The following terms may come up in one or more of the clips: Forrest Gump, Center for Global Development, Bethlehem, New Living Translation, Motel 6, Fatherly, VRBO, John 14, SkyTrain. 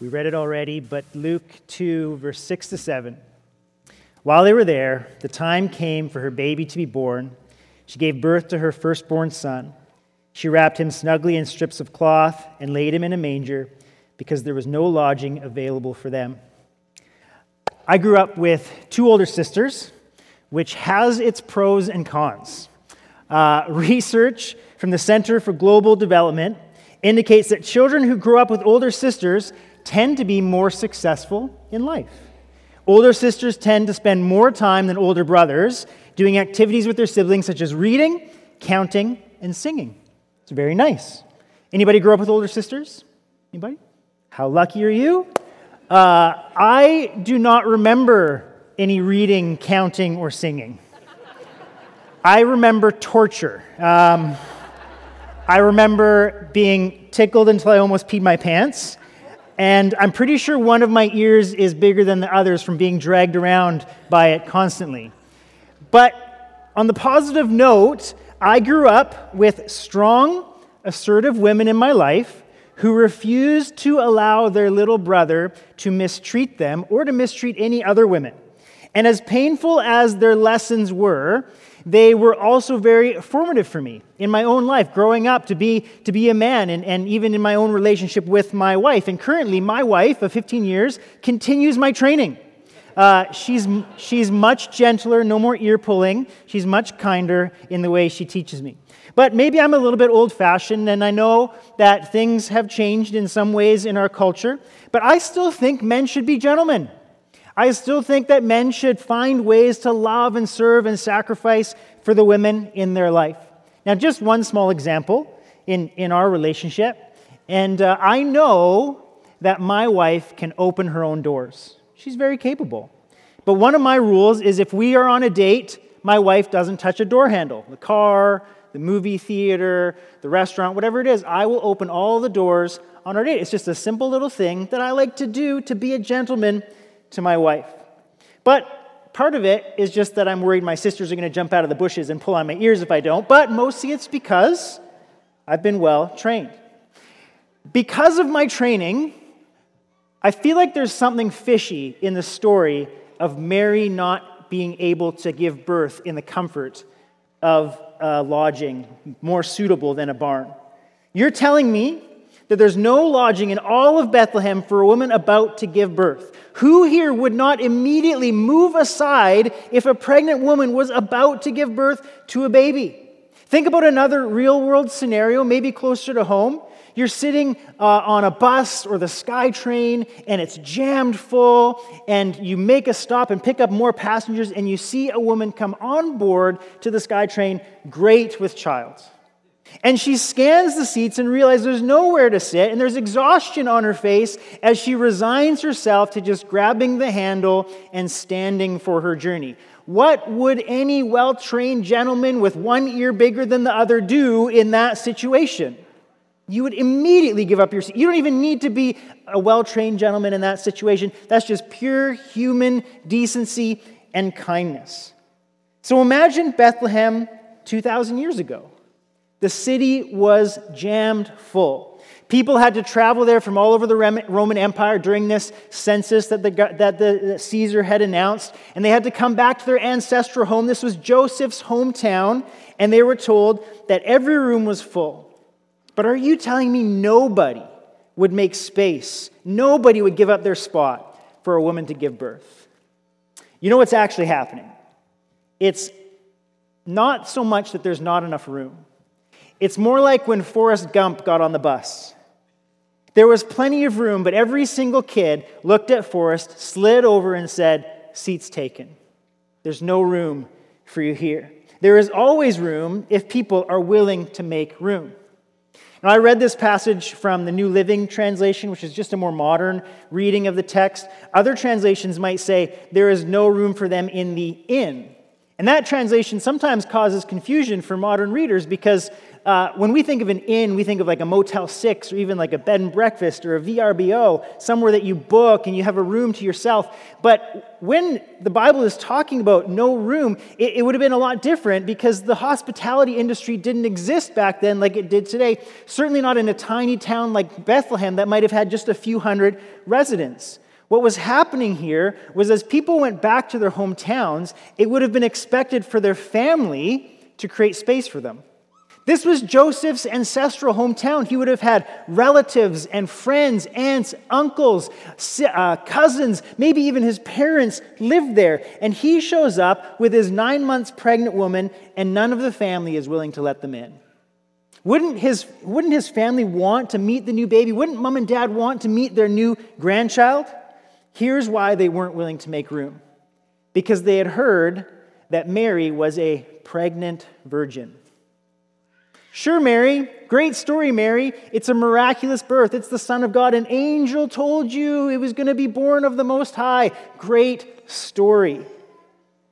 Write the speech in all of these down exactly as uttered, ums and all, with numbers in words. We read it already, but Luke two, verse six to seven. While they were there, the time came for her baby to be born. She gave birth to her firstborn son. She wrapped him snugly in strips of cloth and laid him in a manger because there was no lodging available for them. I grew up with two older sisters, which has its pros and cons. Uh, research from the Center for Global Development indicates that children who grew up with older sisters tend to be more successful in life. Older sisters tend to spend more time than older brothers doing activities with their siblings such as reading, counting, and singing. It's very nice. Anybody grew up with older sisters? Anybody? How lucky are you? Uh, I do not remember any reading, counting, or singing. I remember torture. Um, I remember being tickled until I almost peed my pants. And I'm pretty sure one of my ears is bigger than the others from being dragged around by it constantly. But on the positive note, I grew up with strong, assertive women in my life who refused to allow their little brother to mistreat them or to mistreat any other women. And as painful as their lessons were, they were also very formative for me in my own life, growing up to be to be a man, and, and even in my own relationship with my wife. And currently, my wife of fifteen years continues my training. Uh, she's, she's much gentler, no more ear pulling. She's much kinder in the way she teaches me. But maybe I'm a little bit old-fashioned, and I know that things have changed in some ways in our culture, but I still think men should be gentlemen. I still think that men should find ways to love and serve and sacrifice for the women in their life. Now, just one small example in, in our relationship, and uh, I know that my wife can open her own doors. She's very capable. But one of my rules is if we are on a date, my wife doesn't touch a door handle, the car, the movie theater, the restaurant, whatever it is. I will open all the doors on our date. It's just a simple little thing that I like to do to be a gentleman to my wife. But part of it is just that I'm worried my sisters are going to jump out of the bushes and pull on my ears if I don't, but mostly it's because I've been well trained. Because of my training, I feel like there's something fishy in the story of Mary not being able to give birth in the comfort of uh, lodging more suitable than a barn. You're telling me that there's no lodging in all of Bethlehem for a woman about to give birth? Who here would not immediately move aside if a pregnant woman was about to give birth to a baby? Think about another real-world scenario, maybe closer to home. You're sitting uh, on a bus or the SkyTrain, and it's jammed full, and you make a stop and pick up more passengers, and you see a woman come on board to the SkyTrain, great with child. And she scans the seats and realizes there's nowhere to sit, and there's exhaustion on her face as she resigns herself to just grabbing the handle and standing for her journey. What would any well-trained gentleman with one ear bigger than the other do in that situation? You would immediately give up your seat. You don't even need to be a well-trained gentleman in that situation. That's just pure human decency and kindness. So imagine Bethlehem two thousand years ago. The city was jammed full. People had to travel there from all over the Roman Empire during this census that the, that the Caesar had announced, and they had to come back to their ancestral home. This was Joseph's hometown, and they were told that every room was full. But are you telling me nobody would make space, nobody would give up their spot for a woman to give birth? You know what's actually happening? It's not so much that there's not enough room. It's more like when Forrest Gump got on the bus. There was plenty of room, but every single kid looked at Forrest, slid over, and said, "Seats taken. There's no room for you here." There is always room if people are willing to make room. Now, I read this passage from the New Living Translation, which is just a more modern reading of the text. Other translations might say, "There is no room for them in the inn." And that translation sometimes causes confusion for modern readers because uh, when we think of an inn, we think of like a Motel six or even like a bed and breakfast or a V R B O, somewhere that you book and you have a room to yourself. But when the Bible is talking about no room, it, it would have been a lot different because the hospitality industry didn't exist back then like it did today, certainly not in a tiny town like Bethlehem that might have had just a few hundred residents. What was happening here was as people went back to their hometowns, it would have been expected for their family to create space for them. This was Joseph's ancestral hometown. He would have had relatives and friends, aunts, uncles, uh, cousins, maybe even his parents lived there. And he shows up with his nine months pregnant woman, and none of the family is willing to let them in. Wouldn't his, wouldn't his family want to meet the new baby? Wouldn't mom and dad want to meet their new grandchild? Here's why they weren't willing to make room. Because they had heard that Mary was a pregnant virgin. Sure, Mary. Great story, Mary. It's a miraculous birth. It's the Son of God. An angel told you it was going to be born of the Most High. Great story.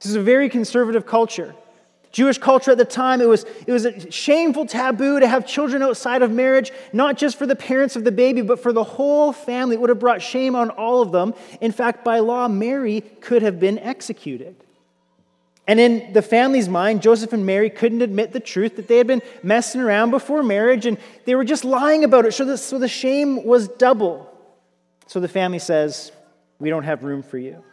This is a very conservative culture. Jewish culture at the time, it was, it was a shameful taboo to have children outside of marriage, not just for the parents of the baby, but for the whole family. It would have brought shame on all of them. In fact, by law, Mary could have been executed. And in the family's mind, Joseph and Mary couldn't admit the truth that they had been messing around before marriage, and they were just lying about it, so the, so the shame was double. So the family says, "We don't have room for you."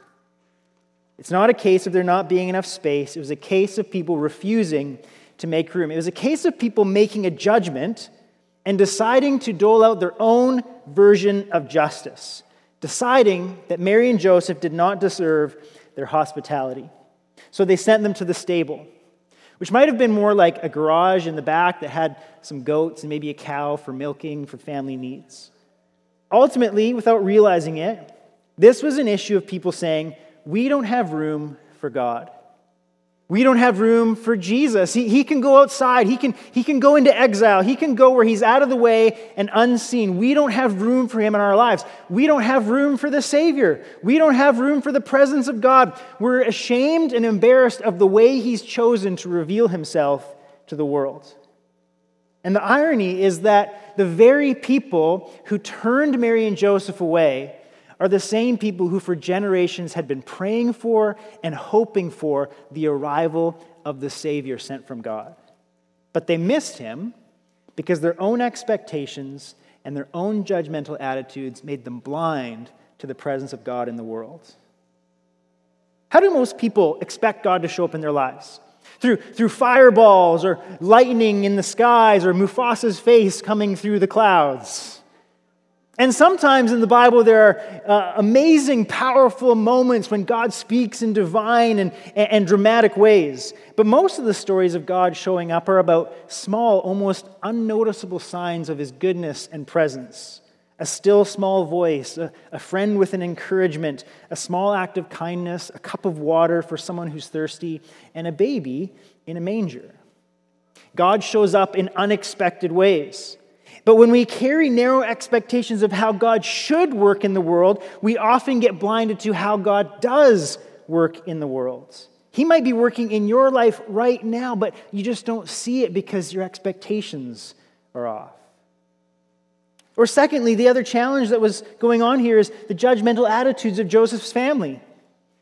It's not a case of there not being enough space. It was a case of people refusing to make room. It was a case of people making a judgment and deciding to dole out their own version of justice, deciding that Mary and Joseph did not deserve their hospitality. So they sent them to the stable, which might have been more like a garage in the back that had some goats and maybe a cow for milking for family needs. Ultimately, without realizing it, this was an issue of people saying, "We don't have room for God. We don't have room for Jesus. He, he can go outside. He can, he can go into exile. He can go where he's out of the way and unseen. We don't have room for him in our lives. We don't have room for the Savior. We don't have room for the presence of God. We're ashamed and embarrassed of the way he's chosen to reveal himself to the world." And the irony is that the very people who turned Mary and Joseph away are the same people who for generations had been praying for and hoping for the arrival of the Savior sent from God. But they missed him because their own expectations and their own judgmental attitudes made them blind to the presence of God in the world. How do most people expect God to show up in their lives? Through, through fireballs or lightning in the skies or Mufasa's face coming through the clouds. And sometimes in the Bible there are uh, amazing, powerful moments when God speaks in divine and, and dramatic ways. But most of the stories of God showing up are about small, almost unnoticeable signs of his goodness and presence. A still small voice, a, a friend with an encouragement, a small act of kindness, a cup of water for someone who's thirsty, and a baby in a manger. God shows up in unexpected ways. But when we carry narrow expectations of how God should work in the world, we often get blinded to how God does work in the world. He might be working in your life right now, but you just don't see it because your expectations are off. Or secondly, the other challenge that was going on here is the judgmental attitudes of Joseph's family.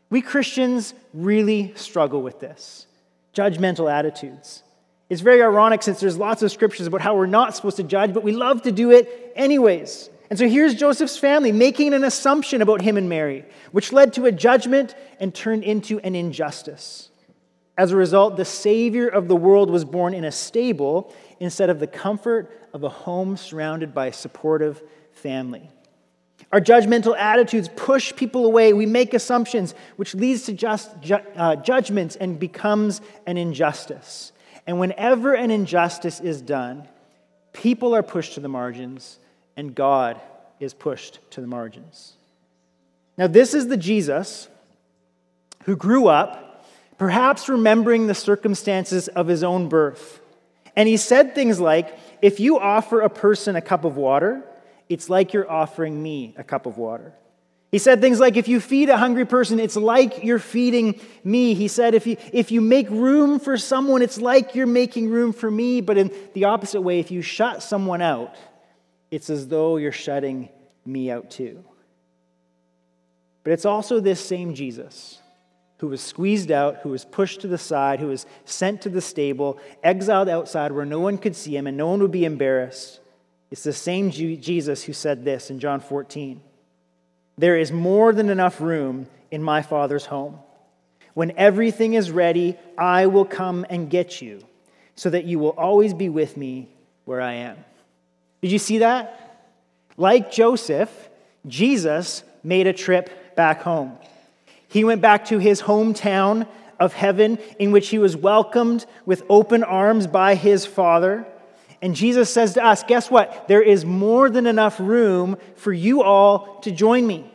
We Christians really struggle with this, judgmental attitudes. It's very ironic since there's lots of scriptures about how we're not supposed to judge, but we love to do it anyways. And so here's Joseph's family making an assumption about him and Mary, which led to a judgment and turned into an injustice. As a result, the Savior of the world was born in a stable instead of the comfort of a home surrounded by a supportive family. Our judgmental attitudes push people away. We make assumptions, which leads to just ju- uh, judgments and becomes an injustice. And whenever an injustice is done, people are pushed to the margins and God is pushed to the margins. Now, this is the Jesus who grew up, perhaps remembering the circumstances of his own birth. And he said things like, "If you offer a person a cup of water, it's like you're offering me a cup of water. He said things like, if you feed a hungry person, it's like you're feeding me. He said, if you, if you make room for someone, it's like you're making room for me. But in the opposite way, if you shut someone out, it's as though you're shutting me out too. But it's also this same Jesus who was squeezed out, who was pushed to the side, who was sent to the stable, exiled outside where no one could see him and no one would be embarrassed. It's the same Jesus who said this in John fourteen. There is more than enough room in my Father's home. When everything is ready, I will come and get you so that you will always be with me where I am. Did you see that? Like Joseph, Jesus made a trip back home. He went back to his hometown of heaven in which he was welcomed with open arms by his Father. And Jesus says to us, guess what? There is more than enough room for you all to join me.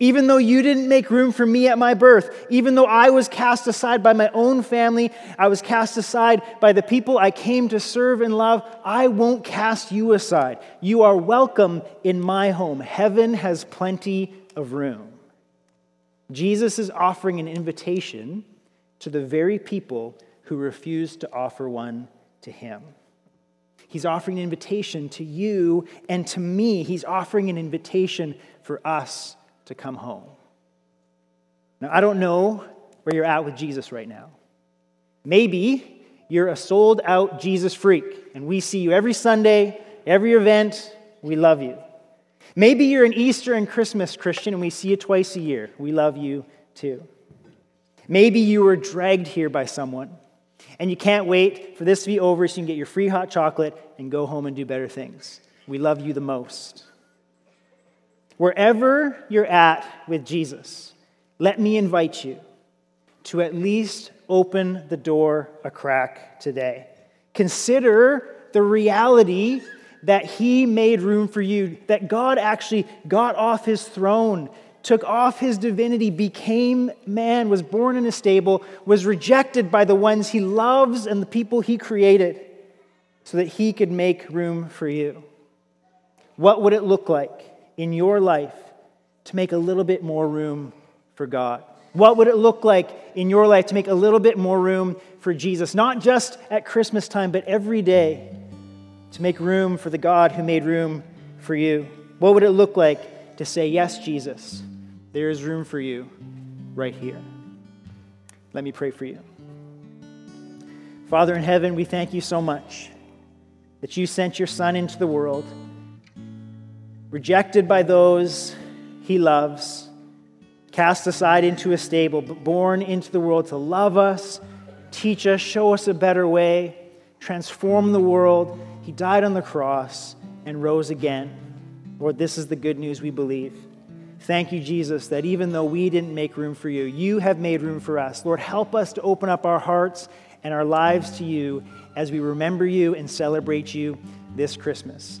Even though you didn't make room for me at my birth, even though I was cast aside by my own family, I was cast aside by the people I came to serve and love, I won't cast you aside. You are welcome in my home. Heaven has plenty of room. Jesus is offering an invitation to the very people who refuse to offer one to him. He's offering an invitation to you and to me. He's offering an invitation for us to come home. Now, I don't know where you're at with Jesus right now. Maybe you're a sold-out Jesus freak, and we see you every Sunday, every event. We love you. Maybe you're an Easter and Christmas Christian, and we see you twice a year. We love you too. Maybe you were dragged here by someone, and you can't wait for this to be over so you can get your free hot chocolate and go home and do better things. We love you the most. Wherever you're at with Jesus, let me invite you to at least open the door a crack today. Consider the reality that he made room for you, that God actually got off his throne, took off his divinity, became man, was born in a stable, was rejected by the ones he loves and the people he created so that he could make room for you. What would it look like in your life to make a little bit more room for God? What would it look like in your life to make a little bit more room for Jesus? Not just at Christmas time, but every day to make room for the God who made room for you. What would it look like to say, yes, Jesus, there is room for you right here. Let me pray for you. Father in heaven, we thank you so much that you sent your Son into the world, rejected by those he loves, cast aside into a stable, but born into the world to love us, teach us, show us a better way, transform the world. He died on the cross and rose again. Lord, this is the good news we believe. Thank you, Jesus, that even though we didn't make room for you, you have made room for us. Lord, help us to open up our hearts and our lives to you as we remember you and celebrate you this Christmas.